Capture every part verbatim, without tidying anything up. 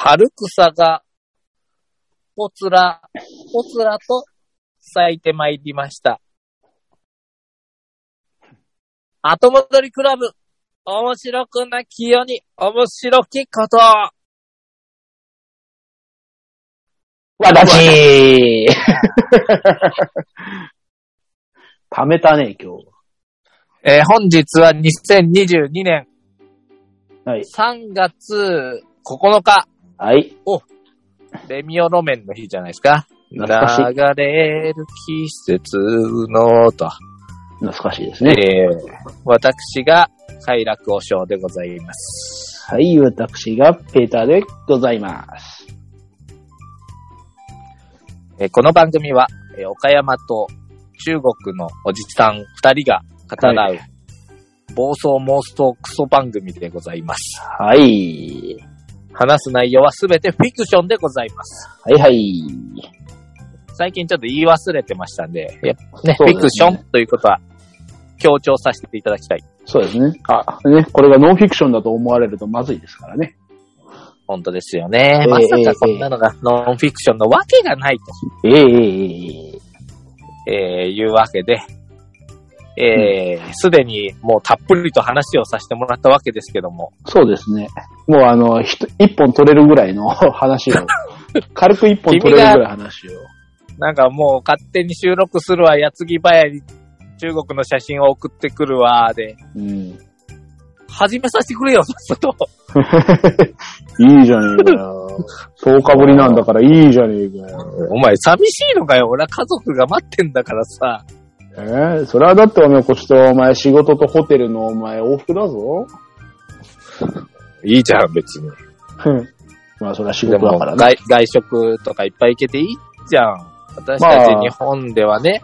春草がぽつらぽつらと咲いてまいりました。後戻りクラブ、面白くなきように面白きこと。私ためたね、今日。えー、本日はにせんにじゅうにねんさんがつここのか。はい。お、レミオロメンの日じゃないですか。流れる季節のと。懐かしいですね。えー、私が快楽和尚でございます。はい、私がペーターでございます。えー、この番組は、えー、岡山と中国のおじさんふたりが語らう、はい、暴走妄想クソ番組でございます。はい。話す内容はすべてフィクションでございます。はいはい。最近ちょっと言い忘れてましたんで、やっぱね、フィクションということは強調させていただきたい。そうですね。あ、ね、これがノンフィクションだと思われるとまずいですからね。本当ですよね。えー、まさかこんなのがノンフィクションのわけがないと。えー、えー、えー、いうわけで、えー、すでにもうたっぷりと話をさせてもらったわけですけども。そうですね。もうあの、一本取れるぐらいの話を。軽く一本取れるぐらいの話を。なんかもう勝手に収録するわ、矢継ぎ早に中国の写真を送ってくるわ、で。うん。始めさせてくれよ、そっと。いいじゃねえかよ。とおかぶりなんだからいいじゃねえかよ。お前寂しいのかよ、俺は家族が待ってんだからさ。えー、それはだってお前こっちとお前仕事とホテルのお前往復だぞ。いいじゃん、別に。まあそれは仕事だからね。外食とかいっぱい行けていいじゃん。私たち日本ではね、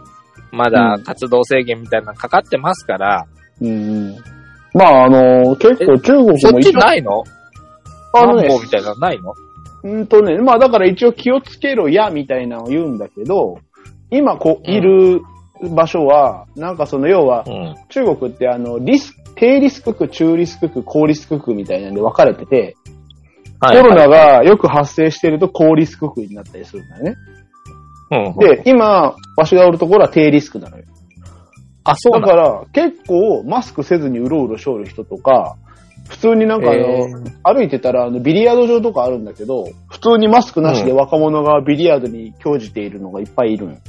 まあ、まだ活動制限みたいなのかかってますから。うん。うん、まああのー、結構中国も一応。そっちないの？あのね。みたいなのないの？うんとね、まあだから一応気をつけろやみたいなのを言うんだけど、今こういる、うん、場所は、なんかその要は、うん、中国ってあの、リス、低リスク区、中リスク区、高リスク区みたいなんで分かれてて、はいはいはい、コロナがよく発生してると高リスク区になったりするんだよね。うん、で、今、わしがおるところは低リスクなのよ。あ、そうだから、結構マスクせずにうろうろしょる人とか、普通になんかあの、えー、歩いてたらあのビリヤード場とかあるんだけど、普通にマスクなしで若者がビリヤードに興じているのがいっぱいいるのよ。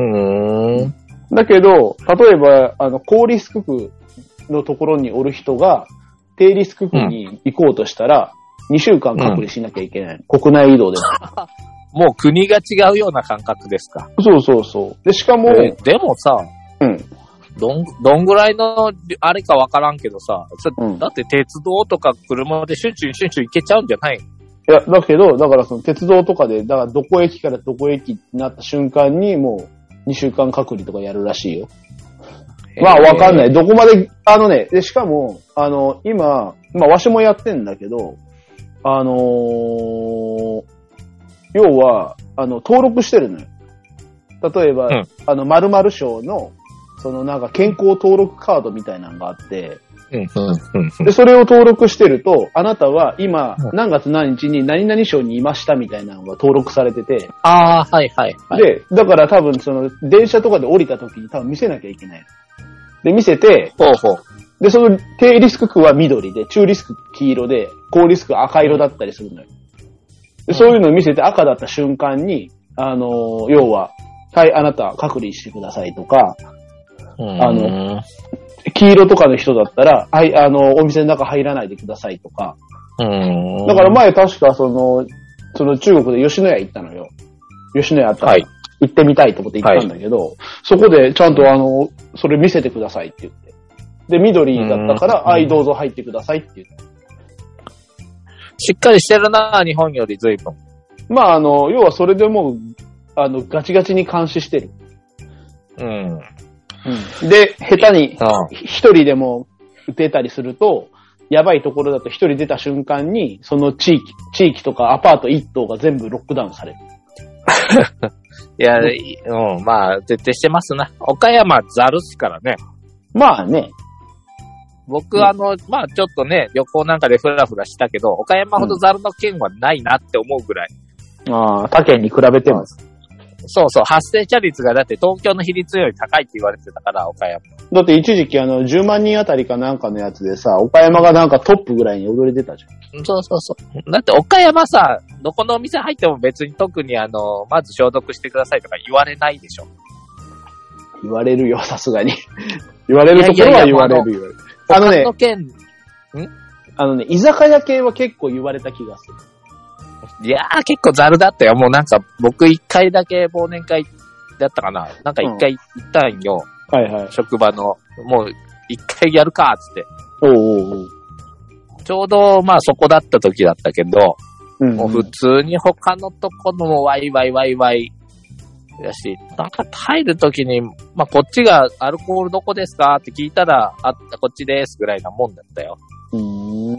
うーんだけど、例えば、あの、高リスク区のところにおる人が、低リスク区に行こうとしたら、うん、にしゅうかん隔離しなきゃいけない。うん、国内移動で。もう国が違うような感覚ですか。そうそうそう。で、しかも、えー、でもさ、うん。どん、どんぐらいの、あれかわからんけどさ、うん、だって鉄道とか車でシュンシュンシュンシュン行けちゃうんじゃない？いや、だけど、だからその鉄道とかで、だからどこ駅からどこ駅になった瞬間に、もう、にしゅうかん隔離とかやるらしいよ。まあわかんない。どこまで、あのね、でしかも、あの、今、まあわしもやってんだけど、あのー、要は、あの、登録してるのよ。例えば、うん、あの、〇〇賞の、そのなんか健康登録カードみたいなのがあって、うんうんうん、で、それを登録してると、あなたは今、何月何日に何々賞にいましたみたいなのが登録されてて。ああ、はいはい、はい。で、だから多分その、電車とかで降りた時に多分見せなきゃいけない。で、見せて、ほうほう。で、その低リスク区は緑で、中リスク黄色で、高リスク赤色だったりするのよ。で、そういうのを見せて赤だった瞬間に、あのー、要は、はい、あなた隔離してくださいとか、うんあの、黄色とかの人だったら、はい、あの、お店の中入らないでくださいとか。うんだから前確かその、その中国で吉野家行ったのよ。吉野家あったら、はい、行ってみたいと思って行ったんだけど、はい、そこでちゃんとあの、それ見せてくださいって言って。で、緑だったから、はい、どうぞ入ってくださいって言って。しっかりしてるな、日本より随分。まああの、要はそれでもう、あの、ガチガチに監視してる。うん。うん、で、下手に一人でも出たりすると、やばいところだと一人出た瞬間に、その地域、地域とかアパート一棟が全部ロックダウンされる。いや、うん、まあ、徹底してますな。岡山ざるっすからね。まあね。僕あの、うん、まあちょっとね、旅行なんかでフラフラしたけど、岡山ほどザルの県はないなって思うぐらい。うん、ああ、他県に比べてます。そうそう、発生者率がだって東京の比率より高いって言われてたから、岡山。だって一時期あの、じゅうまんにんあたりかなんかのやつでさ、岡山がなんかトップぐらいに踊れてたじゃん。そうそうそう。だって岡山さ、どこのお店入っても別に特にあの、まず消毒してくださいとか言われないでしょ。言われるよ、さすがに。言われるところは言われるよ。あのね、あのね、居酒屋系は結構言われた気がする。いやー、結構ザルだったよ。もうなんか、僕一回だけ忘年会だったかな。なんか一回行ったんよ、うん。はいはい。職場の。もう一回やるかーつって。おうおうおう。ちょうど、まあそこだった時だったけど、うんうん、もう普通に他のところもワイワイワイワイだし、なんか入る時に、まあこっちがアルコールどこですかって聞いたら、あ、こっちですぐらいなもんだったよ。うーん。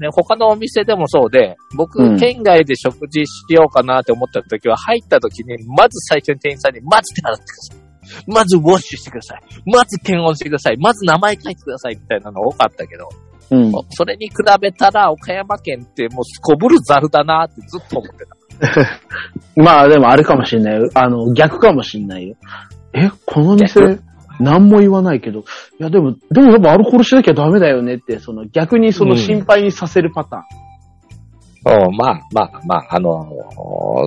ね、他のお店でもそうで、僕、うん、県外で食事しようかなって思った時は、入った時に、まず最初に店員さんに、まず手洗ってください。まずウォッシュしてください。まず検温してください。まず名前書いてください。みたいなの多かったけど、うん、それに比べたら、岡山県ってもうすこぶるザルだなってずっと思ってた。まあでもあれかもしんないよ。あの、逆かもしんないよ。え、この店何も言わないけど、いやでも、でもやっぱアルコールしなきゃダメだよねって、その逆にその心配にさせるパターン。うん、おまあまあまあ、あの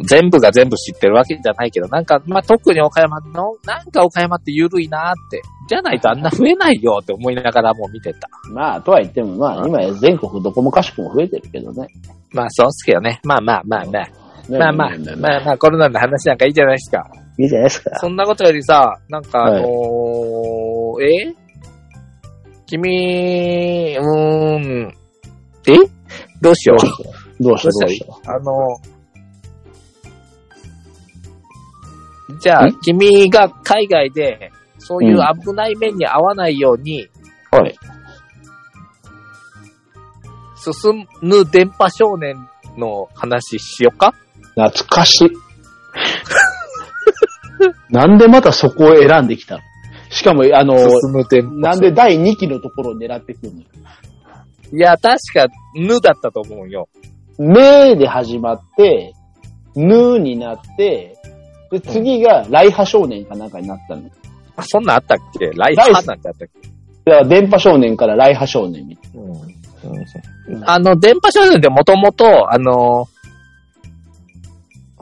ー、全部が全部知ってるわけじゃないけど、なんか、まあ特に岡山の、なんか岡山って緩いなーって、じゃないとあんな増えないよって思いながらもう見てた。まあとは言ってもまあ今や全国どこもかしこも増えてるけどね。まあそうっすけどね。まあまあまあまあ。まあまあ、まあまあコロナの話なんかいいじゃないですか。いいじゃないですか。そんなことよりさ、なんかあのーはい、え君、うーん、えどうしようどうしようどうしようあのー、じゃあ、君が海外で、そういう危ない目に遭わないように、うん、はい。進む電波少年の話しよっか。懐かしい。なんでまたそこを選んできたの？しかも、あの、なんでだいにきのところを狙ってくるの？いや、確か、ぬだったと思うよ。ねで始まって、ぬになって、で、次が、ライハ少年かなんかになったの。あ、そんなんあったっけ？ライハなんてあったっけ？だから、電波少年からライハ少年みたいな。うんうん、あの、電波少年ってもともと、あの、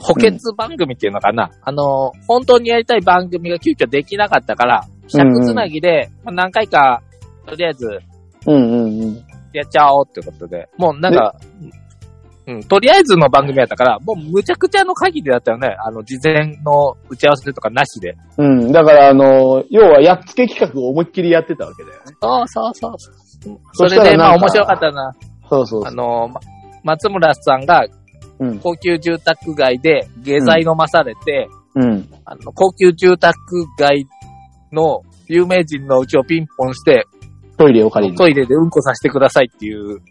補欠番組っていうのかな、うん、あの、本当にやりたい番組が急遽できなかったから、尺つなぎで、うんうん、何回か、とりあえず、うんうんうん、やっちゃおうってことで、もうなんか、うん、とりあえずの番組やったから、もうむちゃくちゃの限りだったよね。あの、事前の打ち合わせとかなしで。うん、だからあの、要はやっつけ企画を思いっきりやってたわけだよね。そうそうそう。それで、まあ面白かったな。そうそうそう。あの、ま、松村さんが、うん、高級住宅街で下剤飲まされて、うんうん、あの高級住宅街の有名人のうちをピンポンしてトイレを借りる、トイレでうんこさせてくださいっていう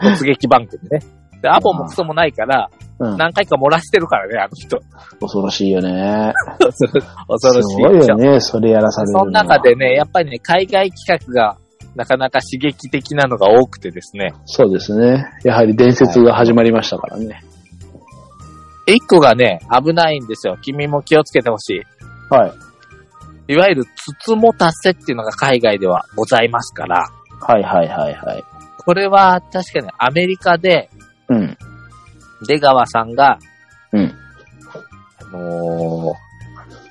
突撃番組ね。でアポもクソもないから、うん、何回か漏らしてるからねあの人。恐ろしいよね。恐ろしいよね。すごいよねそれやらされるの。その中でねやっぱりね海外企画がなかなか刺激的なのが多くてですね。そうですね。やはり伝説が始まりましたからね。はい、一個がね、危ないんですよ。君も気をつけてほしい。はい。いわゆる、つつもたせっていうのが海外ではございますから。はいはいはいはい。これは確かにアメリカで、うん。出川さんが、うん。あのー、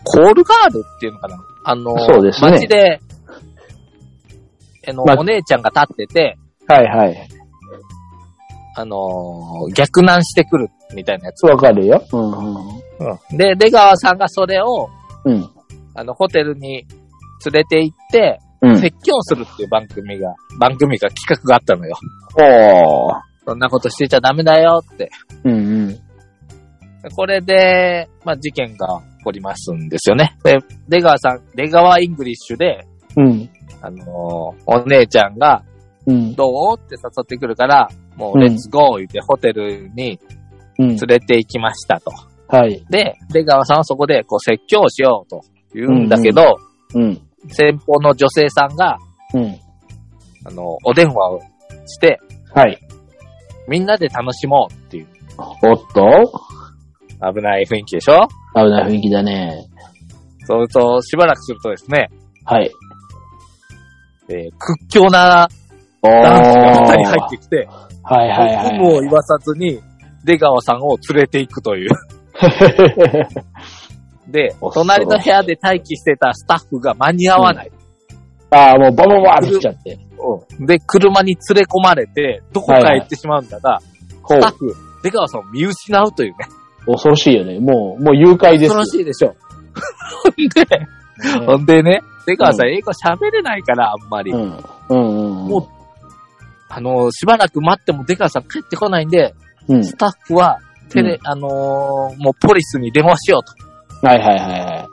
コールガールっていうのかな。あのー、そうですね。街で、あの、ま、お姉ちゃんが立ってて、はいはい。あのー、逆難してくるみたいなやつ。わかるよ。うんうんうん、で、出川さんがそれを、うん、あの、ホテルに連れて行って、うん、説教するっていう番組が、番組が企画があったのよ。おー。そんなことしてちゃダメだよって。うんうん。これで、まあ、事件が起こりますんですよね。で、出川さん、出川イングリッシュで、うん。あのー、お姉ちゃんが、どうって誘ってくるから、うん、もう、レッツゴー言ってホテルに連れて行きましたと。うん、はい。で、出川さんはそこで、こう、説教しようと言うんだけど、うんうんうん、先方の女性さんが、うん、あの、お電話をして、はい。みんなで楽しもうっていう。おっと？危ない雰囲気でしょ？危ない雰囲気だね。そうそう、しばらくするとですね。はい。えー、屈強な男子がふたり入ってきて、はいはいはい。有無を言わさずに、出川さんを連れて行くという。で、隣の部屋で待機してたスタッフが間に合わない。うん、ああ、もうバババーって来ちゃって。で、車に連れ込まれて、どこかへ行ってしまうんだが、はいはい、スタッフ、出川さんを見失うというね。恐ろしいよね。もう、もう誘拐ですよ。恐ろしいでしょ。ほんで、ほんでね、出川さん、うん、英語喋れないから、あんまり。うんうんうんうん、もう、あのー、しばらく待っても出川さん帰ってこないんで、うん、スタッフは、テレ、うん、あのー、もうポリスに電話しようと。はいはいはいはい。い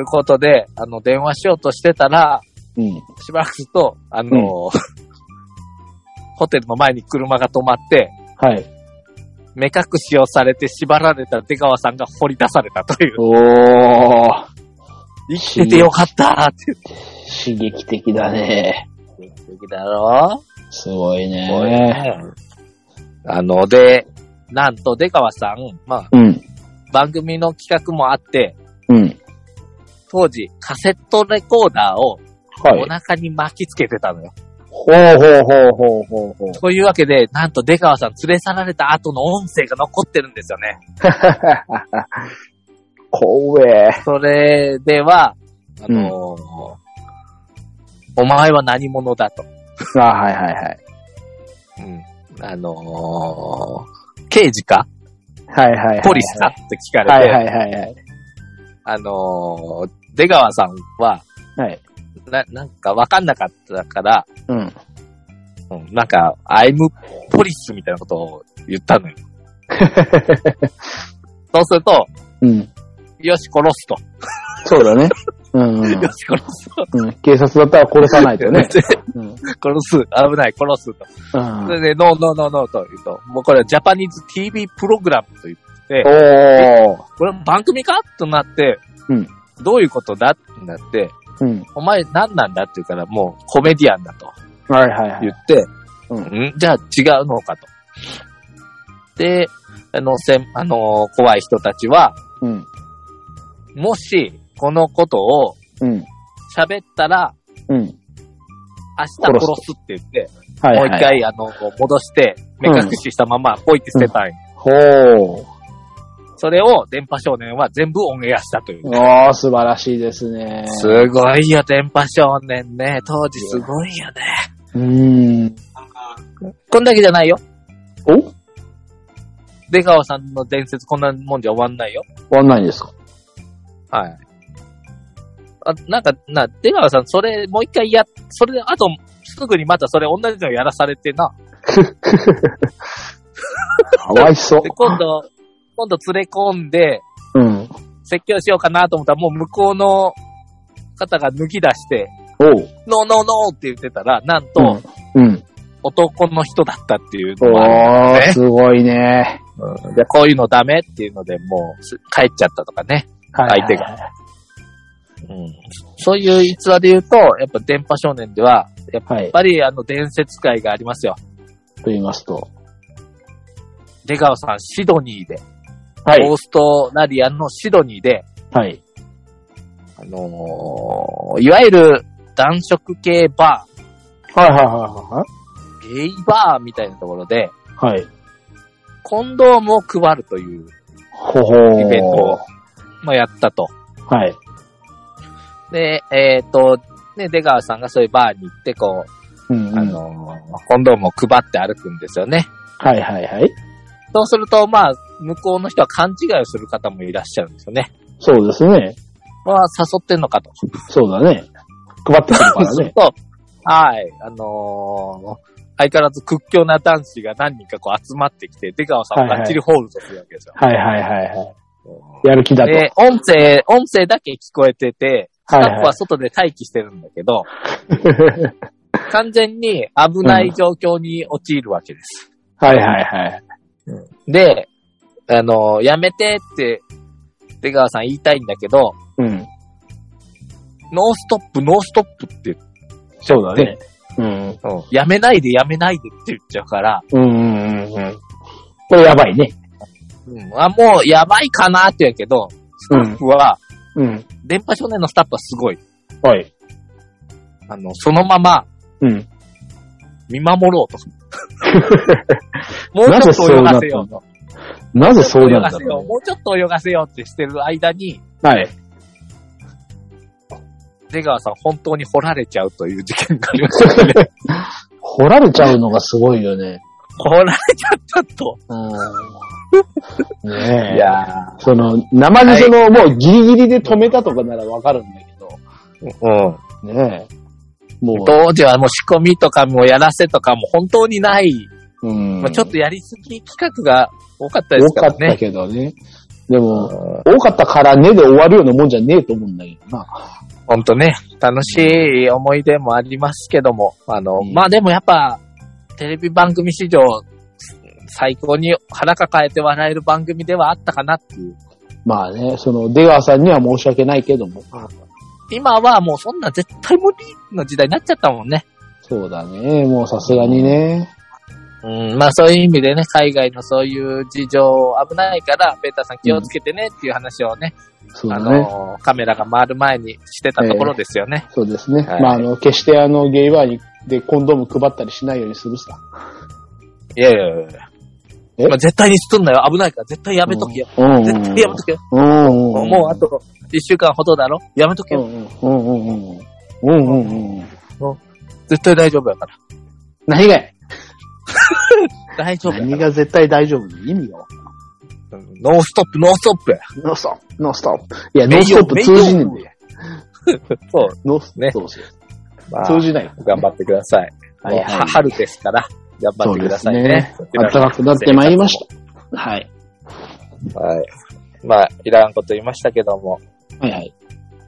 うことで、あの、電話しようとしてたら、うん、しばらくすると、あのーうん、ホテルの前に車が止まって、はい。目隠しをされて縛られた出川さんが掘り出されたという。おー。生きててよかったっていう。刺激的だね。刺激的だろ？すごいね。すごいね。あの、で、なんと出川さん、まあ、うん。番組の企画もあって、うん、当時カセットレコーダーをお腹に巻きつけてたのよ。はい、ほうほうほうほうほうほう。というわけで、なんと出川さん連れ去られた後の音声が残ってるんですよね。怖え。それでは、あのーうん、お前は何者だと。あ、はいはいはい。うん、あのー、刑事か？はいはいはいはい、ポリスかって聞かれて、はいはいはいはい、あのー、出川さんは、はい、な, なんかわかんなかったから、うんうん、なんか、I'm ポリスみたいなことを言ったのよ。そうすると、うん、よし殺すと。そうだね。うんうん、よし殺すと、うん。警察だったら殺さないとね。うん、殺す、危ない、殺すと。うん、それで、ノーノーノーノーと言うと、もうこれはジャパニーズ ティーブイ プログラムと言って、おこれ番組かとなって、うん、どういうことだってなって、うん、お前何なんだって言うから、もうコメディアンだと言って、はいはいはいうん、じゃあ違うのかと。で、あの、せあのー、怖い人たちは、うん、もし、このことを喋ったら、うんうん明日殺すって言って、はいはい、もう一回、あの、戻して、目隠ししたまま、ポイって捨てたい、うんうん。ほう。それを、電波少年は全部オンエアしたという、ね。おー、素晴らしいですね。すごいよ、電波少年ね。当時すごいよね。うーん。こんだけじゃないよ。お？出川さんの伝説こんなもんじゃ終わんないよ。終わんないんですか？はい。あなんか、な、出川さん、それ、もう一回や、それで、あと、すぐにまたそれ、同じのやらされてな。かわいそう。で、今度、今度連れ込んで、うん。説教しようかなと思ったら、もう向こうの方が脱ぎ出して、おう。ノーノーノーって言ってたら、なんと、うん。うん、男の人だったっていうのは、ね。おー、すごいね。うん。で、こういうのダメっていうので、もう、帰っちゃったとかね。はいはいはい、相手が。うん、そういう逸話で言うと、やっぱ電波少年では、やっぱり、はい、あの伝説会がありますよ。と言いますと。出川さん、シドニーで、はい、オーストラリアのシドニーで、はい。あのー、いわゆる男色系バー。はいはいはいはい。ゲイバーみたいなところで、はい。コンドームを配るという、ほほー。イベントを、まあ、やったと。はい。で、えっ、ー、と、ね、出川さんがそういうバーに行って、こう、うんうん、あのー、コンドームを配って歩くんですよね。はいはいはい。そうすると、まあ、向こうの人は勘違いをする方もいらっしゃるんですよね。そうですね。まあ、誘ってんのかと。そうだね。配ってくるからね。そうすると、はい、あのー、相変わらず屈強な男子が何人かこう集まってきて、出川さんをがっちりホールドするわけですよ。はいはいはいはい。やる気だと。で、音声、音声だけ聞こえてて、スタッフは外で待機してるんだけど、はいはい、完全に危ない状況に陥るわけです。うん、はいはいはい。で、あの、やめてって出川さん言いたいんだけど、うん、ノーストップノーストップって言って、そうだね。うん、そうやめないでやめないでって言っちゃうから。うんうんうんうん。これやばいね。うん、あ、もうやばいかなってやけど、スタッフは、うんうん、電波少年のスタッフはすごい。はい。あの、そのまま、うん、見守ろうと。もうちょっと泳がせようと。なぜそうなんだろう。もうちょっと泳がせようってしてる間に、はい。出川さん本当に掘られちゃうという事件がありましたね。掘られちゃうのがすごいよね。掘られちゃったと。うん。ねえ。いやー、その生にその、はい、もうギリギリで止めたとかならわかるんだけど。うん。ねえ。もう当時はもう仕込みとかもやらせとかも本当にない。うん。まあ、ちょっとやりすぎ企画が多かったですからね。多かったけどね。でも多かったからねで終わるようなもんじゃねえと思うんだけどな。ほんとね、楽しい思い出もありますけども、あの、うん、まあでもやっぱ、テレビ番組史上、最高に腹抱えて笑える番組ではあったかなっていう。まあね、その、出川さんには申し訳ないけども。今はもうそんな絶対無理の時代になっちゃったもんね。そうだね、もうさすがにね。うん、まあそういう意味でね、海外のそういう事情危ないから、ペーターさん気をつけてねっていう話をね、うん、あの、ね、カメラが回る前にしてたところですよね。えー、そうですね。はい、まああの、決してあの、ゲイバーにでコンドーム配ったりしないようにするさ。いやいやいや。え、まあ、絶対にすんなよ。危ないから。絶対やめとけよ。うん、絶対やめとけよ。うんうんうん、もうあといっしゅうかんほどだろ。やめとけよ。うんうんうん。うんうんうん。絶対大丈夫やから。何が大丈夫。何が絶対大丈夫の意味がわからん。ノーストップ、ノーストップ。ノーストップ、ノーストップ。いや、ノーストップ通じねえんだよ。そう、ノーストップ、ね、まあ、通じない。頑張ってください。はいはい、春ですから、頑張ってくださいね。暖かくなってまいりました。はい。はい。まあ、いらんこと言いましたけども。はいはい。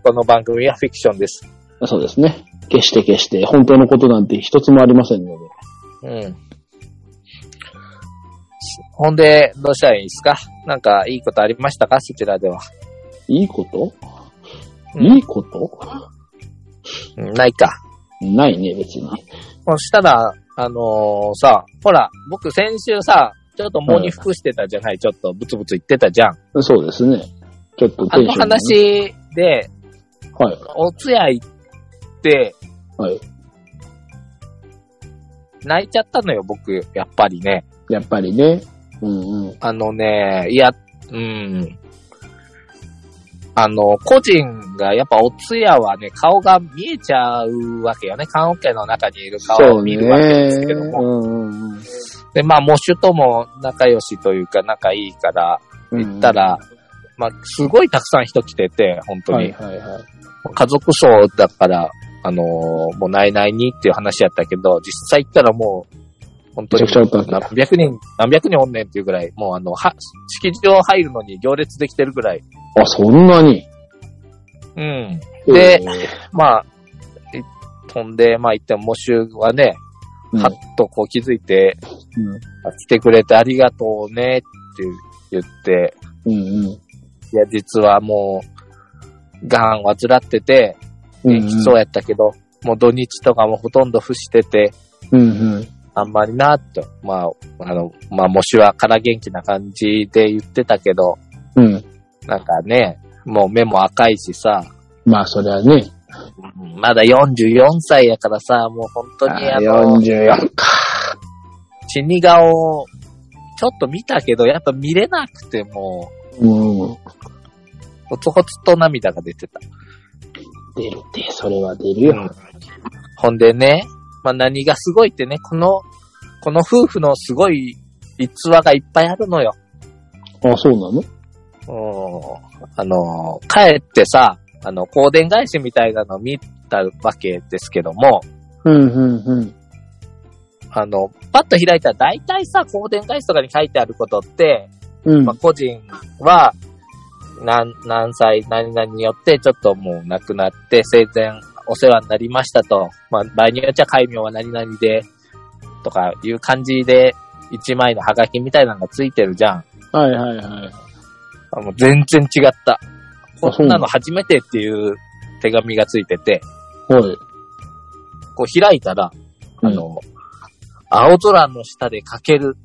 この番組はフィクションです。そうですね。決して決して、本当のことなんて一つもありませんので。うん。ほんで、どうしたらいいですか？なんか、いいことありましたか？そちらでは。いいこと、うん、いいことないか。ないね、別に。そしたら、あのー、さ、ほら、僕先週さ、ちょっと喪に服してたじゃない、はい、ちょっとブツブツ言ってたじゃん。そうですね。ちょっとテンション、ね、あの話で、はい、お通夜行って、はい、泣いちゃったのよ、僕、やっぱりね。やっぱりね、うんうん、あのね、いや、うん、あの個人がやっぱお通夜はね、顔が見えちゃうわけよね。棺桶の中にいる顔を見るわけですけども、うんうん、でまあ喪主とも仲良しというか仲いいから行ったら、うん、まあすごいたくさん人来てて本当に、はいはいはい、家族葬だからあのもうないないにっていう話やったけど、実際行ったらもう本当に何百人、何百人おんねんっていうぐらい、もうあの、は、式場入るのに行列できてるぐらい。あ、そんなに？うん。で、まあ、飛んで、まあ行っても、喪主はね、うん、はっとこう気づいて、うん、来てくれてありがとうねって言って、うんうん、いや、実はもう、がんを患ってて、元気そうやったけど、うんうん、もう土日とかもほとんど伏してて、うんうんあんまりなと、まあ、あの、まあ、喪主はから元気な感じで言ってたけど、うん。なんかね、もう目も赤いしさ。まあ、それはね。まだよんじゅうよんさいやからさ、もう本当にあの、よんじゅうよんか。死に顔、ちょっと見たけど、やっぱ見れなくてもう、うん。ほつほつと涙が出てた。出るって、それは出るよ。うん、ほんでね、まあ、何がすごいってね、この、この夫婦のすごい逸話がいっぱいあるのよ。あ、そうなの？うん。あの、帰ってさ、あの、香典返しみたいなの見たわけですけども。うん、うん、うん。あの、パッと開いたら大体さ、香典返しとかに書いてあることって、うん、まあ、個人は、何、何歳、何々によってちょっともう亡くなって、生前、お世話になりましたと、まあ、場合によっちゃ戒名は何々でとかいう感じで一枚のハガキみたいなのがついてるじゃん。はいはいはい。あの全然違った。こんなの初めてっていう手紙がついてて、はい。こう開いたら、あの、うん、青空の下で駆ける、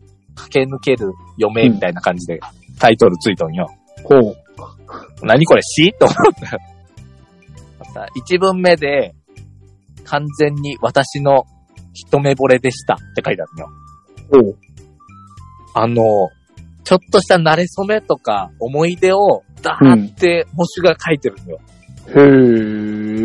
駆け抜ける嫁みたいな感じでタイトルついとんよ。ほうん。何これ詩と思った。また、一文目で、完全に私の一目惚れでしたって書いてあるのよ。おあの、ちょっとした慣れ初めとか思い出をダーって模試が書いてるのよ。うん、へ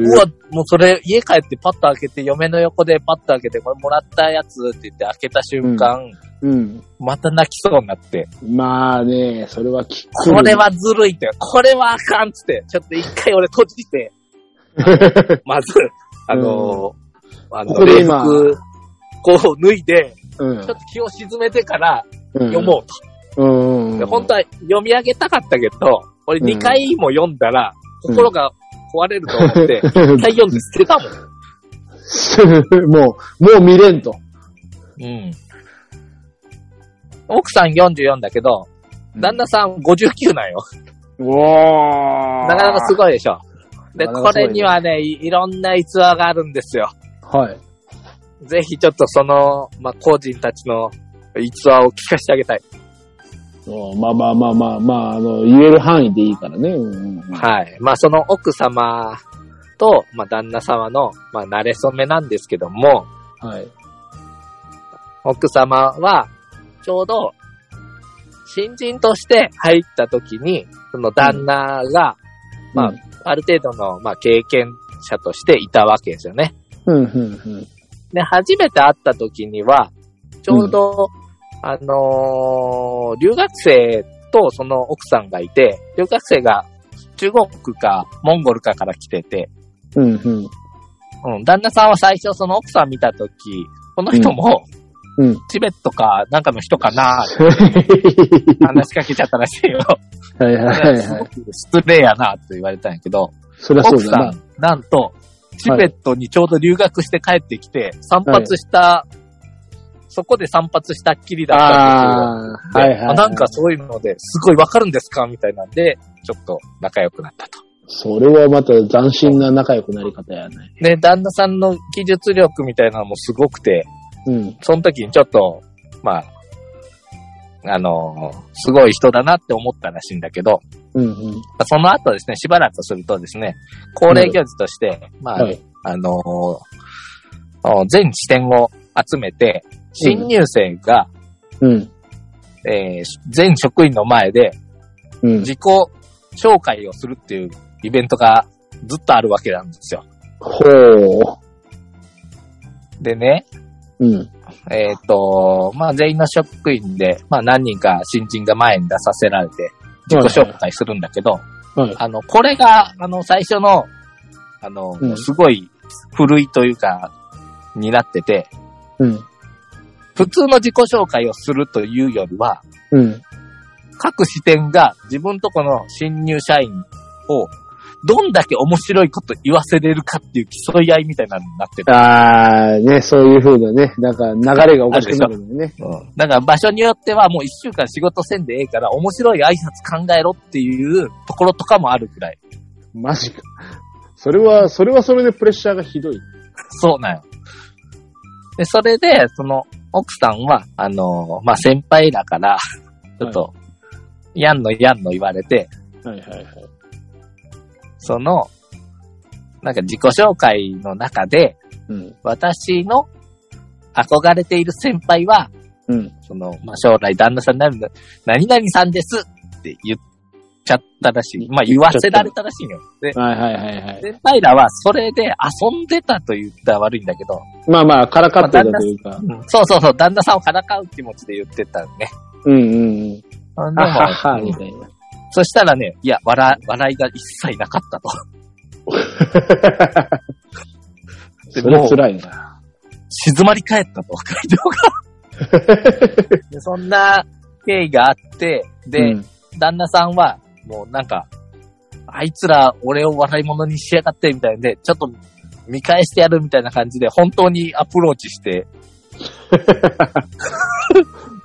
ー。うわ、もうそれ家帰ってパッと開けて嫁の横でパッと開けてこれもらったやつって言って開けた瞬間、うんうん、また泣きそうになって。まあね、それはきっこれはずるいって、これはあかんっつって、ちょっと一回俺閉じて、まず、あの、うん、あの、礼服、こう脱いで、うん、ちょっと気を沈めてから読もうと。うんうん、本当は読み上げたかったけど、俺にかいも読んだら、うん、心が壊れると思って、うん、いっかい読んで捨てたもん。もう、もう見れんと。うん。奥さんよんじゅうよんだけど、旦那さんごじゅうきゅうなんよ。おー。なかなかすごいでしょ。で、これにはね、いろんな逸話があるんですよ。はい。ぜひちょっとその、まあ、個人たちの逸話を聞かせてあげたい。まあまあまあまあ、まあ、あの、言える範囲でいいからね。うん、はい。まあ、その奥様と、まあ、旦那様の、まあ、馴れ初めなんですけども、はい。奥様は、ちょうど、新人として入った時に、その旦那が、うん、まあ、うんある程度の、まあ、経験者としていたわけですよね。うんうんうん、で初めて会った時にはちょうど、うん、あのー、留学生とその奥さんがいて、留学生が中国かモンゴルかから来てて、うんうんうん、旦那さんは最初その奥さん見た時この人も、うん、チベットかなんかの人かなって話しかけちゃったらしいよ。はいはいはい、すごく失礼やなと言われたんやけど、そりゃそうだな。奥さん、なんと、チベットにちょうど留学して帰ってきて、散髪した、はい、そこで散髪したっきりだったんですけど、はいはいはい、なんかそういうのですごいわかるんですかみたいなんで、ちょっと仲良くなったと。それはまた斬新な仲良くなり方やね。ね、旦那さんの技術力みたいなのもすごくて、うん、その時にちょっと、まあ、あのー、すごい人だなって思ったらしいんだけど、うんうん、その後ですね、しばらくするとですね、恒例行事として、まあ、はい、あのー、全支店を集めて、新入生が、うんうんえー、全職員の前で、自己紹介をするっていうイベントがずっとあるわけなんですよ。ほう。でね、うん、えっ、ー、と、まあ、全員の職員で、まあ、何人か新人が前に出させられて、自己紹介するんだけど、はいはいはい、あの、これが、あの、最初の、あの、うん、すごい、古いというか、になってて、うん、普通の自己紹介をするというよりは、うん、各支店が自分とこの新入社員を、どんだけ面白いこと言わせれるかっていう競い合いみたいなのになってる。ああ、ね、そういう風なね、なんか流れがおかしくなるんだよね。うん。だから場所によってはもう一週間仕事せんでええから面白い挨拶考えろっていうところとかもあるくらい。マジか。それは、それはそれでプレッシャーがひどい。そうなんよ。で、それで、その、奥さんは、あの、まあ、先輩だから、ちょっと、はい、やんのやんの言われて、はいはいはい。その、なんか自己紹介の中で、うん、私の憧れている先輩は、うん、その、まあ、将来旦那さんになるの、何々さんですって言っちゃったらしい。まあ、言わせられたらしいよ。で、はいはいはいはい、先輩らはそれで遊んでたと言ったら悪いんだけど。まあまあ、からかってたというか、まあうん。そうそうそう、旦那さんをからかう気持ちで言ってたね。うんうんうん。あの、はは、みたいな。そしたらね、いや、笑、笑いが一切なかったと。でもう、それ辛いな。静まり返ったと、会場がで。そんな経緯があって、で、うん、旦那さんは、もうなんか、あいつら俺を笑い物にしやがってみたいで、ちょっと見返してやるみたいな感じで、本当にアプローチして、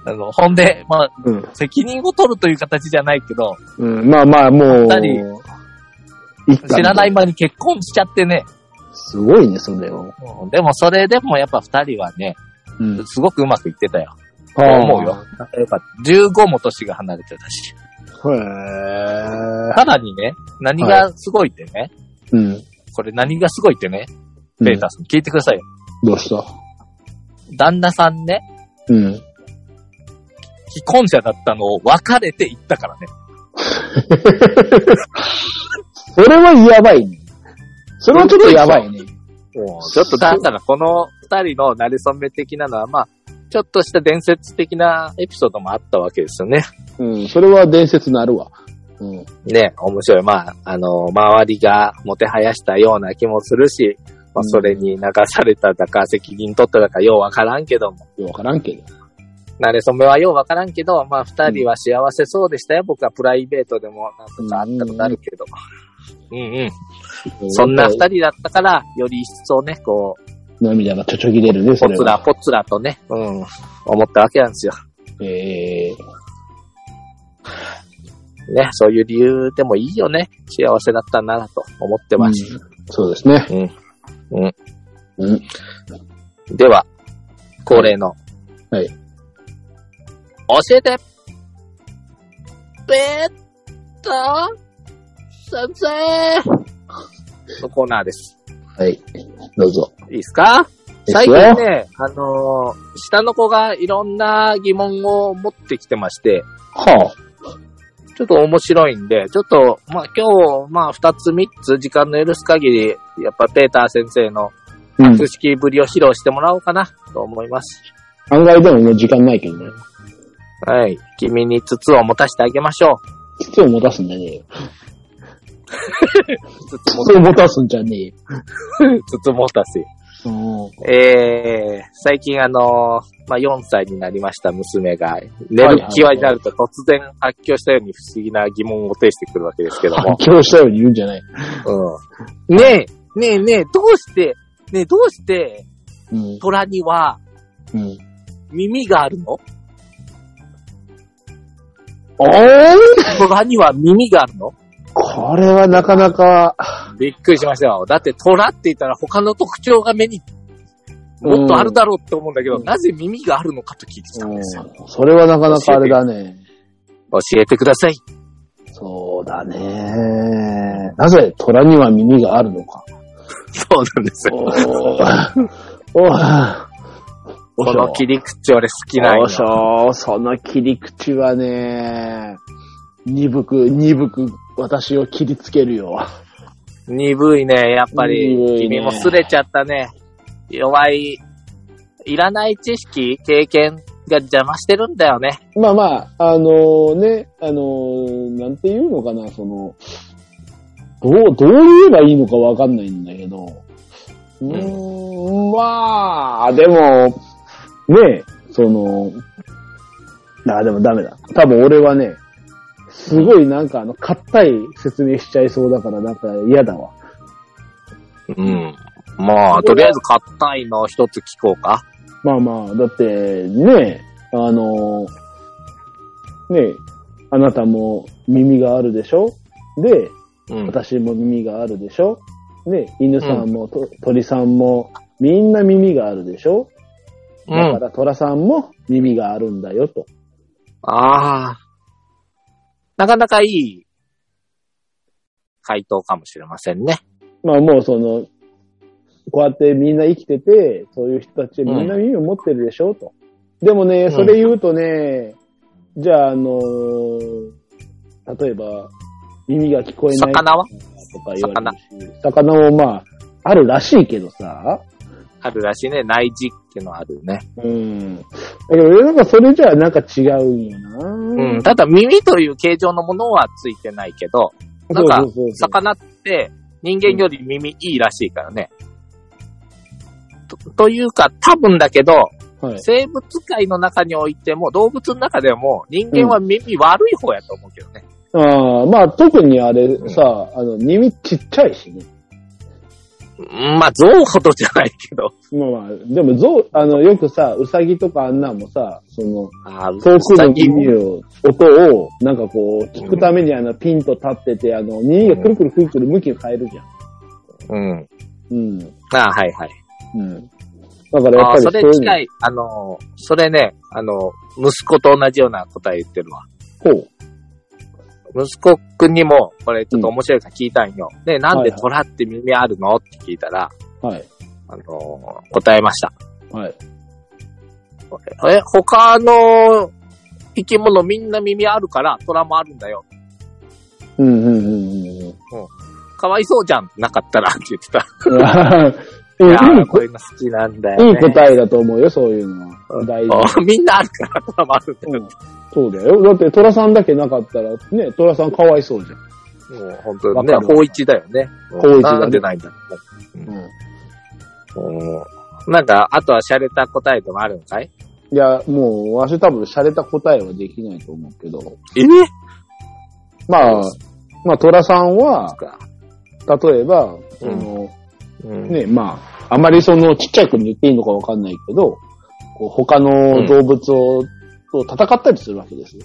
あの、ほんで、まあ、うん、責任を取るという形じゃないけど、うん、まあまあもう、知らない間に結婚しちゃってね。すごいね、それを。でもそれでもやっぱ二人はね、うん、すごくうまくいってたよ。そう思うよ。やっぱじゅうごも年が離れてたし。へー。さらにね、何がすごいってね、はい、これ何がすごいってね、うん、ペーターさん聞いてくださいよ。どうした?旦那さんね、うん、既婚者だったのを別れて行ったからね。それはやばいね。それはちょっとやばいね。ちょっとだからこの二人の馴れ初め的なのはまあちょっとした伝説的なエピソードもあったわけですよね。うん、それは伝説なるわ。うん、ね、面白い。まああの周りがもてはやしたような気もするし、まあそれに流されただか、うん、責任取っただかようわからんけども。ようわからんけど。なれそめはようわからんけど、まあ二人は幸せそうでしたよ。うん、僕はプライベートでもなんとかあったことあるけど。うんうん。うんうん、そんな二人だったから、より一層ね、こう。涙がちょちょぎれるね、それは。ぽつらぽつらとね、うん、思ったわけなんですよ。ええー。ね、そういう理由でもいいよね。幸せだったなと思ってます、うん。そうですね。うん。うん。うん。では、恒例の。はい。教えてペーター先生のコーナーです。はい、どうぞ。いいですか?最近ね、あのー、下の子がいろんな疑問を持ってきてまして、はあ、ちょっと面白いんで、ちょっと、まあ、今日、まあ、二つ三つ時間の許す限り、やっぱペーター先生の博識ぶりを披露してもらおうかな、と思います。うん、案外でももう時間ないけどね。はい。君に筒を持たせてあげましょう。筒を持たすんじゃねえよ。筒を持たすんじゃねえよ。筒持たせ。えー、最近あのー、まあ、よんさいになりました娘が、寝る際になると突然発狂したように不思議な疑問を呈してくるわけですけども。発狂したように言うんじゃない。うん。ねえ、ねえねえ、どうして、ねえ、どうして、うん、虎には、うん、耳があるの?おー虎には耳があるの?これはなかなか。びっくりしましたよ。だって虎って言ったら他の特徴が目にもっとあるだろうって思うんだけど、うん、なぜ耳があるのかと聞いてきたんですよ。それはなかなかあれだね。教えてください。そうだね。なぜ虎には耳があるのか。そうなんですよ。おー。おーこの切り口俺好きなんよ。そうそう、その切り口はね、鈍く、鈍く私を切りつけるよ。鈍いね、やっぱり、ね、君も擦れちゃったね。弱い、いらない知識、経験が邪魔してるんだよね。まあまあ、あのー、ね、あのー、なんていうのかな、その、どう、どう言えばいいのかわかんないんだけど、うーん、まあ、でも、ねえ、その、あ、でもダメだ。多分俺はね、すごいなんかあの、硬い説明しちゃいそうだからなんか嫌だわ。うん。まあ、とりあえず硬いの一つ聞こうか。まあまあ、だって、ねえ、あの、ねえ、あなたも耳があるでしょ?で、うん、私も耳があるでしょ?ねえ、犬さんも、うん、鳥さんも、みんな耳があるでしょ?だから、トラさんも耳があるんだよと。ああ。なかなかいい回答かもしれませんね。まあもうその、こうやってみんな生きてて、そういう人たちみんな耳を持ってるでしょ、うん、と。でもね、それ言うとね、うん、じゃああのー、例えば、耳が聞こえないとか言われるし、魚もまあ、あるらしいけどさ、あるらしいね。内耳ってのあるね。うん。だけど、なんかそれじゃなんか違うんよな。うん。ただ耳という形状のものはついてないけど、なんか魚って人間より耳いいらしいからね。うん、と, というか多分だけど、はい、生物界の中においても動物の中でも人間は耳悪い方やと思うけどね。うん、ああ、まあ特にあれさ、うん、あの耳ちっちゃいしね。まあ、象ほどじゃないけど。まあまあ、でも象、あの、よくさ、ウサギとかあんなんもさ、その、遠くの耳を、音を、なんかこう、聞くためにあの、ピンと立ってて、あの、耳がくるくるくるくる向きを変えるじゃん。うん。うん。ああ、はいはい。うん。だからやっぱりそういう。あ、それ近い、あの、それね、あの、息子と同じような答え言ってるわ。ほう。息子くんにも、これちょっと面白いから聞いたんよ。うん、で、なんで虎って耳あるのって聞いたら、はい。あのー、答えました。はい。え、他の生き物みんな耳あるから、虎もあるんだよ。うんうんうんうん。うん、かわいそうじゃん、なかったら、って言ってた。いやー、こういうの好きなんだよ、ね。いい答えだと思うよ、そういうのは。大事。みんなあるから、虎もあるんだよ。うんそうだよ。だって、トラさんだけなかったら、ね、トラさんかわいそうじゃん。もう、ほんとにね、法一だよね。法一なんでないんだ。うん。うん。なんか、あとは洒落た答えとかあるんかい？いや、もう、わし多分洒落た答えはできないと思うけど。え？まあ、まあ、トラさんは、例えば、その、うん、ね、まあ、あまりその、ちっちゃい子に言っていいのかわかんないけど、こう他の動物を、うん、戦ったりするわけですよ。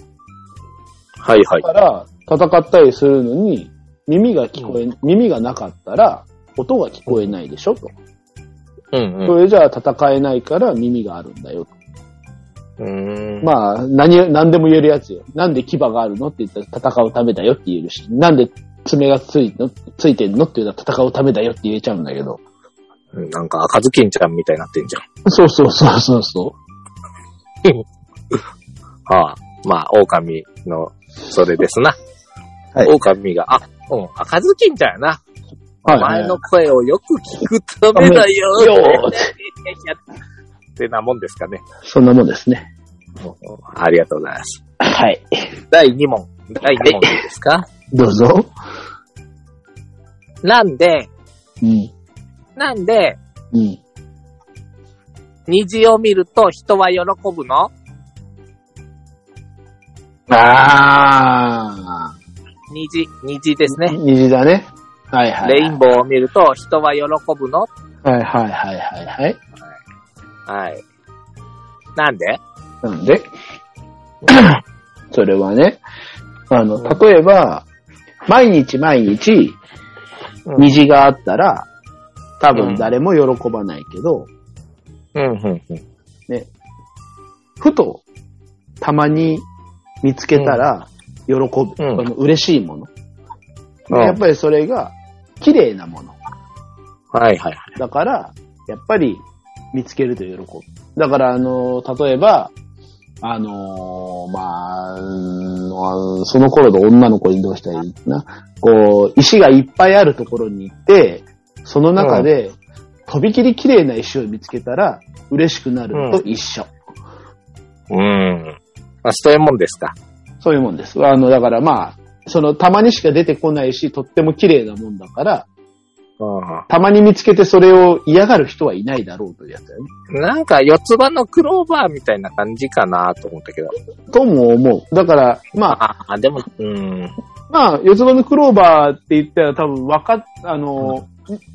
はいはい。だから戦ったりするのに耳が聞こえ、うん、耳がなかったら音が聞こえないでしょと。うんうん。それじゃあ戦えないから耳があるんだよと。うーん。まあ何何でも言えるやつよ。なんで牙があるのって言ったら戦うためだよって言えるし、なんで爪がついのついてんのって言ったら戦うためだよって言えちゃうんだけど。うん、なんか赤ずきんちゃんみたいになってんじゃん。そうそうそうそうそう。ああ、まあ、狼の、それですな。はい。狼が、あ、うん、赤ずきんちゃんやな。はい、はい。お前の声をよく聞くためだよー。よーってなもんですかね。そんなもんですね。ありがとうございます。はい。だいに問。だいに問ですか、はい、どうぞ。なんで、うん、なんで、うん、虹を見ると人は喜ぶの？ああ。虹、虹ですね。虹だね。はいはい、はい。レインボーを見ると人は喜ぶの？はいはいはいはいはい。はい。なんで？なんで？それはね、あの、例えば、うん、毎日毎日、虹があったら、多分誰も喜ばないけど、うん、うん、うん、うん。ね、ふと、たまに、見つけたら喜ぶ、うん、嬉しいもの、うん、やっぱりそれが綺麗なもの、はいはい、だからやっぱり見つけると喜ぶ。だからあの例えばあのー、まあその頃の女の子にどうしたらいいかな、こう石がいっぱいあるところに行ってその中でとびきり綺麗な石を見つけたら嬉しくなると一緒。うん。うんまあ、そういうもんですか。そういうもんです。あの、だからまあ、その、たまにしか出てこないし、とっても綺麗なもんだから、ああたまに見つけてそれを嫌がる人はいないだろうというやつだよね。なんか、四つ葉のクローバーみたいな感じかなと思ったけど。とも思う。だから、まあ、あでも、うん。まあ、四つ葉のクローバーって言ったら多分、わか、あの、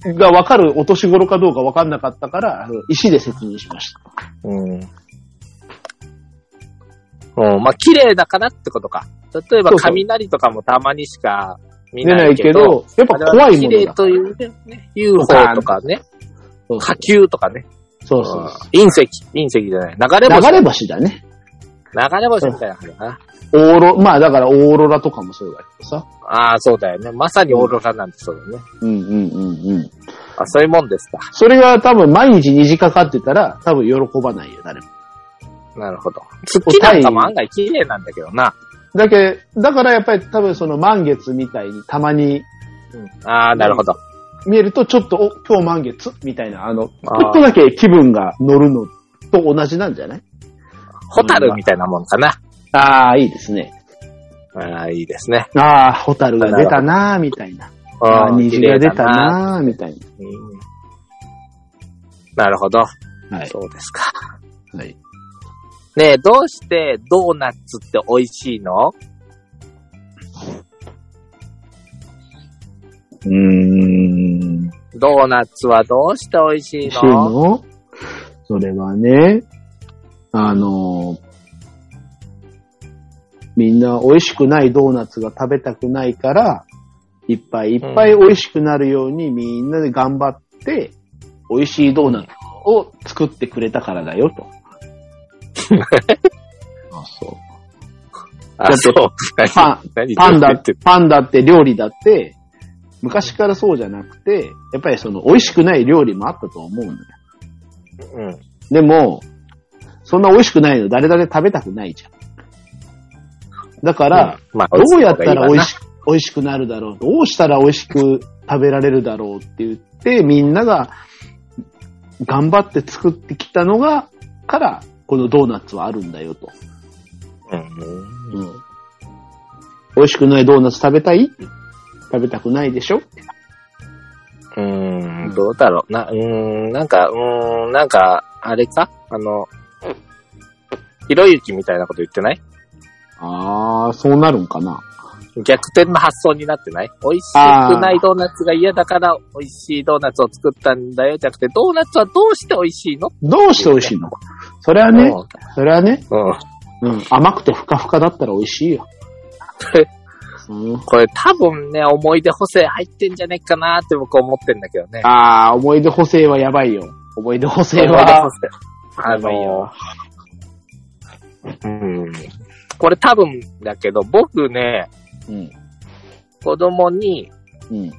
うん、がわかるお年頃かどうかわかんなかったから、あの石で説明しました。うん。うん、まあ、綺麗だからってことか。例えば、雷とかもたまにしか見ないけど、そうそう見ないけどやっぱ怖いものだ。綺麗というね、ユーフォー とかね、そうそう火球とかね。そうそうそう。隕石、隕石じゃない。流れ星。流れ星だね。流れ星みたいなのかな。オーロ、まあだからオーロラとかもそうだけどさ。ああ、そうだよね。まさにオーロラなんてそうだよね。うんうんうんうん。あ、そういうもんですか。それが多分毎日虹かかってたら、多分喜ばないよ、誰も。なるほど。月なんかも案外綺麗なんだけどな。だけだからやっぱり多分その満月みたいにたまに、うん、ああなるほど。見えるとちょっとお今日満月みたいなあのちょっとだけ気分が乗るのと同じなんじゃない？ホタルみたいなもんかな。ああいいですね。ああいいですね。ああホタルが出たなーみたいな。ああ虹が出たなーみたいな。うん、なるほど。はい。そうですか。はい。ねえ、どうしてドーナツって美味しいの？うーん。ドーナツはどうして美味しいの？美味しいの？それはね、あの、みんな美味しくないドーナツが食べたくないから、いっぱいいっぱい美味しくなるようにみんなで頑張って、美味しいドーナツを作ってくれたからだよと。あ、そう。あ、そう。パン、パンだって、パンだって料理だって、昔からそうじゃなくて、やっぱりその美味しくない料理もあったと思うんだよ。うん。でも、そんな美味しくないの誰々食べたくないじゃん。だから、うんまあ、どうやったら美味しく、美味しくなるだろう。どうしたら美味しく食べられるだろうって言って、みんなが頑張って作ってきたのが、から、このドーナツはあるんだよと。うんうん、美味しくないドーナツ食べたい？食べたくないでしょ？うーん、どうだろうな、うーん、なんか、うーん、なんか、あれか？あの、ひろゆきみたいなこと言ってない？あー、そうなるんかな。逆転の発想になってない？美味しくないドーナツが嫌だから美味しいドーナツを作ったんだよじゃなくて、ドーナツはどうして美味しいの？どうして美味しいの？それはね、うん、それはね、うん、うん、甘くてふかふかだったら美味しいよ。うん、これ多分ね、思い出補正入ってんじゃねえかなーって僕思ってんだけどね。ああ、思い出補正はやばいよ。思い出補正は。あのー、うん。これ多分だけど、僕ね、うん、子供に、うん、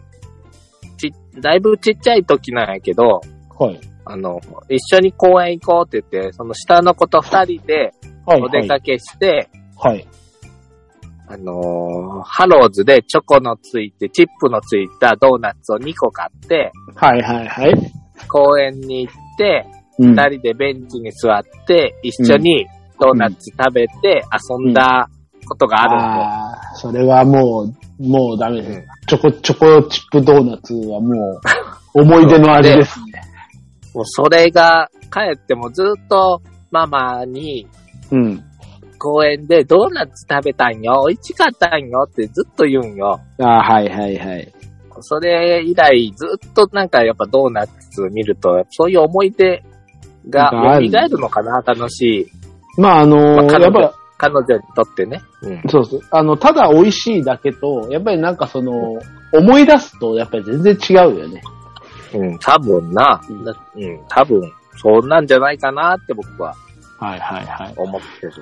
ちだいぶちっちゃい時なんやけど、はい、あの一緒に公園行こうって言って、その下の子と二人でお出かけして、はいはいはい、あのー、ハローズでチョコのついてチップのついたドーナツをにこ買って、はいはいはい、公園に行って、うん、二人でベンチに座って一緒にドーナツ食べて遊んだことがあるんで、うんうんうん、それはもう、もうダメです。チョコ、チョコチップドーナツはもう、思い出の味ですね。もうそれが、帰ってもずっとママに、うん。公園でドーナツ食べたんよ、美味しかったんよってずっと言うんよ。ああ、はいはいはい。それ以来ずっとなんかやっぱドーナツ見ると、そういう思い出が蘇るのかな、楽しい。まああのー、やっぱ、彼女にとってね、うん、そうそう、あのただ美味しいだけとやっぱりなんかその思い出すとやっぱり全然違うよね。うん、多分な、うん、多分そうなんじゃないかなって僕は、はいはいはい、思ってる。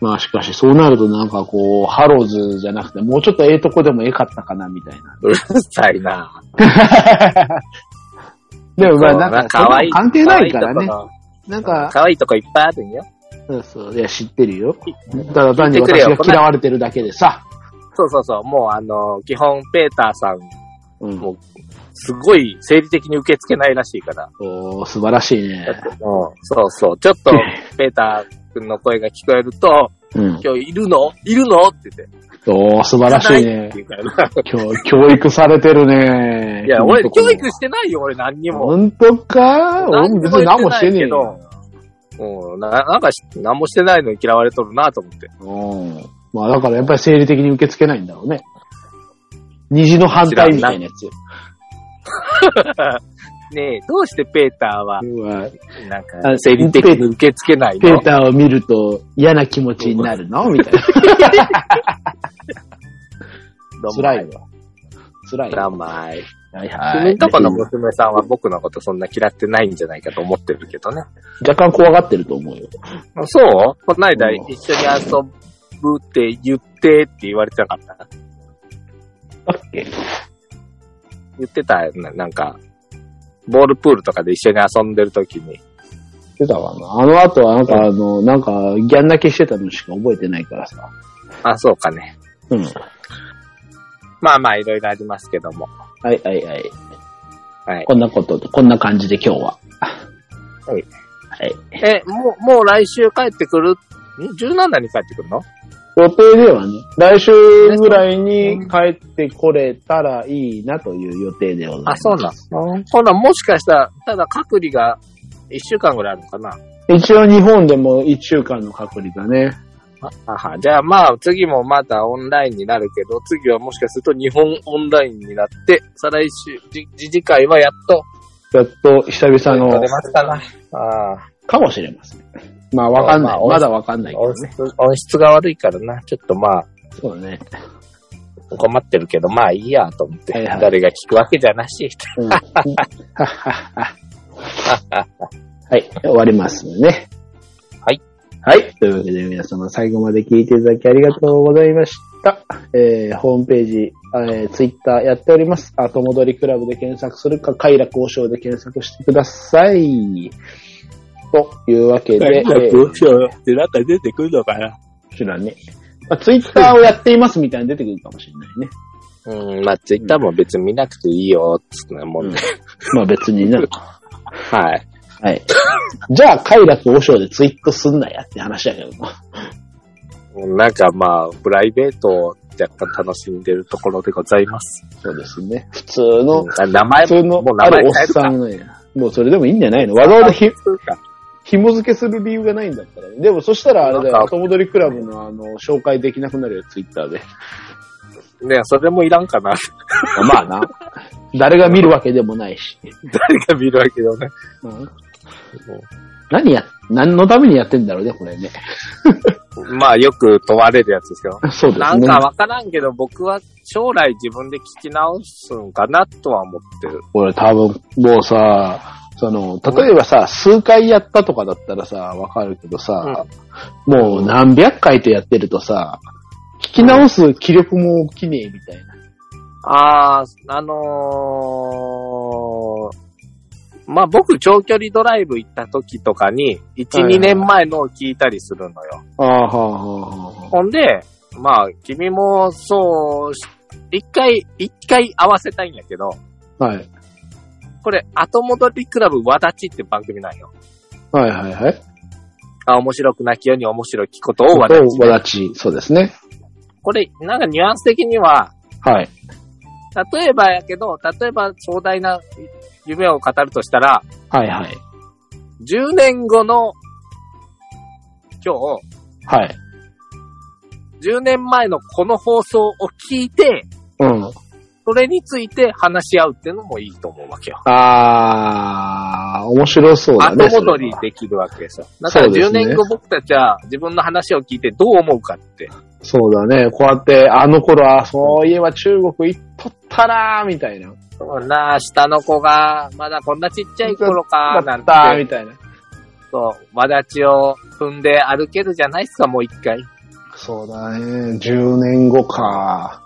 まあしかしそうなるとなんかこうハローズじゃなくてもうちょっとええとこでもええかったかなみたいな。うるさいな。でもまあなんか関係ないからね。なんか可愛いとこいっぱいあるんよ。そうそう。いや、知ってるよ。ただ単に私が嫌われてるだけでさ。そうそうそう。もうあの、基本、ペーターさん、うん、もうすごい生理的に受け付けないらしいから。おー、素晴らしいね。そうそう。ちょっと、ペーター君の声が聞こえると、うん、今日いるのいるのって言って。おー、素晴らしいね。今日、教育されてるね。いや、俺、教育してないよ、俺、何にも。ほんとか俺、別に何もしてねえよ。うん、な、なんか何もしてないのに嫌われとるなと思って。うん。まあだからやっぱり生理的に受け付けないんだろうね。虹の反対みたいなやつ。ねえ、どうしてペーターは、なんか生理的に受け付けないの？ペーターを見ると嫌な気持ちになるのみたいな。辛いわ。辛いわ。辛い。はいはい。君んとこの娘さんは僕のことそんな嫌ってないんじゃないかと思ってるけどね。若干怖がってると思うよ。そう？こないだ一緒に遊ぶって言ってって言われてなかった？だっけ？言ってたよな、なんか、ボールプールとかで一緒に遊んでるときに。言ってたわな。あの後はなんか、うん、あの、なんかギャン泣きしてたのしか覚えてないからさ。あ、そうかね。うん。まあまあいろいろありますけども。はいはいはい。はい。こんなこと、こんな感じで今日は。はい。はい。え、もう、もう来週帰ってくる？ん？ じゅうしち に帰ってくるの？予定ではね。来週ぐらいに帰ってこれたらいいなという予定でございます。あ、そうなん。ほな、もしかしたら、ただ隔離がいっしゅうかんぐらいあるのかな？一応日本でもいっしゅうかんの隔離だね。あはじゃあまあ次もまたオンラインになるけど、次はもしかすると日本オンラインになって、再来週、次次回はやっと、やっと久々の、出ますかな。ああ。かもしれません。まあわかんない。まだわかんないけどね。音質が悪いからな。ちょっとまあ。そうね。困ってるけど、まあいいやと思って、はいはい、誰が聞くわけじゃなし。うん、はい、終わりますね。はい。はい。というわけで皆様最後まで聞いていただきありがとうございました。えー、ホームページ、えー、ツイッターやっております。後戻りクラブで検索するか、快楽王将で検索してください。というわけで。快楽王将ってなんか出てくるのかな？知らんね。まあ、ツイッターをやっていますみたいに出てくるかもしれないね。うん、まあツイッターも別に見なくていいよ、つってなもんね。うん、まあ別にな。はい。はい。じゃあ、快楽王将でツイートすんなやって話やけども。なんかまあ、プライベートを若干楽しんでるところでございます。そうですね。普通の、うん、名前、普通の、もう名前変えるか。あるおっさんのや。もうそれでもいいんじゃないの？わざわざひ、紐付けする理由がないんだったら、ね。でもそしたらあれだよ、後戻りクラブのあの、紹介できなくなるよ、ツイッターで。ねえ、それもいらんかな。まあな。誰が見るわけでもないし。誰が見るわけでもない。うん、何や、何のためにやってんだろうね、これね。まあよく問われるやつですよ。そうですね。なんかわからんけど、僕は将来自分で聞き直すんかなとは思ってる。俺多分、もうさ、その、例えばさ、うん、数回やったとかだったらさ、わかるけどさ、うん、もう何百回とやってるとさ、聞き直す気力も起きねえみたいな。ああ、あのー、まあ、僕長距離ドライブ行った時とかに、いち、にねんまえのを聞いたりするのよ。ああ、ほんで、まあ、君もそう、一回、一回合わせたいんやけど、はい。これ、後戻りクラブわだちって番組なんよ。はいはいはい。あ、面白くなきように面白きことをわだち。わだち、そうですね。これ、なんかニュアンス的には、はい。例えばやけど、例えば壮大な夢を語るとしたら、はいはい。じゅうねんごの今日、はい。じゅうねんまえのこの放送を聞いて、うん。それについて話し合うっていうのもいいと思うわけよ。あー、面白そうだね。後戻りできるわけですよ。だからじゅうねんご僕たちは自分の話を聞いてどう思うかって。そうだね。こうやって、あの頃は、そういえば中国行っとったなー、みたいな。そうなー、下の子が、まだこんなちっちゃい頃かー、なんて。みたいな。そう、わだちを踏んで歩けるじゃないっすか、もう一回。そうだね。じゅうねんごかー。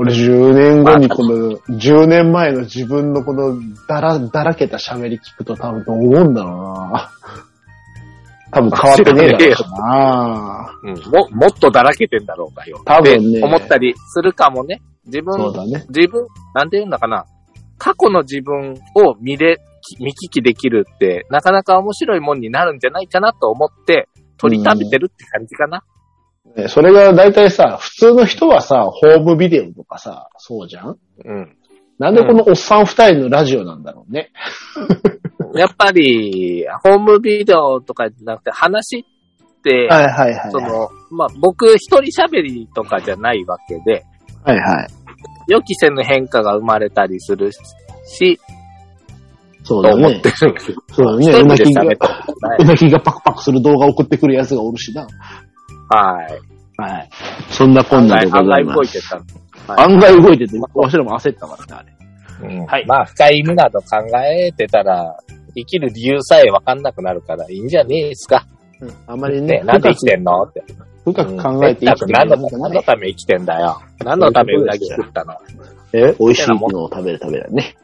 俺じゅうねんごにこの、じゅうねんまえの自分のこの、だら、だらけた喋り聞くと多分思うんだろうなー。多分変わってねえだろうな、うん、も、もっとだらけてんだろうかよ。多分ね。思ったりするかもね。自分、そうだね、自分、なんて言うんだかな。過去の自分を見れ、見聞きできるって、なかなか面白いもんになるんじゃないかなと思って、取りためてるって感じかな。うんね、それが大体さ、普通の人はさ、ホームビデオとかさ、そうじゃん？うん。なんでこのおっさん二人のラジオなんだろうね。やっぱり、ホームビデオとかじゃなくて、話って、はいはいはい、その、まあ、僕一人喋りとかじゃないわけで、はいはい。予期せぬ変化が生まれたりするし、そうだね。と思ってるんですよ。そうだね。うなぎが、うなぎがパクパクする動画を送ってくるやつがおるしな。はい。はい。そんなこんなでございます。案外動いてた。はい、案外動いてて、わしらも焦ったからね、あれ。うん、はい。まあ、深い意味など考えてたら、生きる理由さえ分かんなくなるから、いいんじゃねえですか。うん。あんまりね。なんで生きてんのって。深く考えて生きてんの、うん、何のため生きてんだよ。何のためうなぎ食ったの。え、美味しいものを食べるためだね。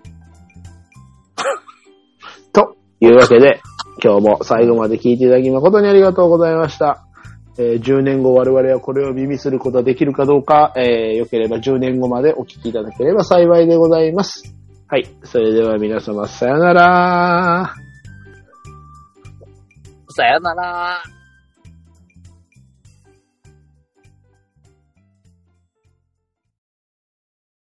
というわけで、今日も最後まで聞いていただき誠にありがとうございました。えー、じゅうねんご我々はこれを耳することができるかどうか、えー、よければじゅうねんごまでお聞きいただければ幸いでございます。はい。それでは皆様、さよなら。さよなら。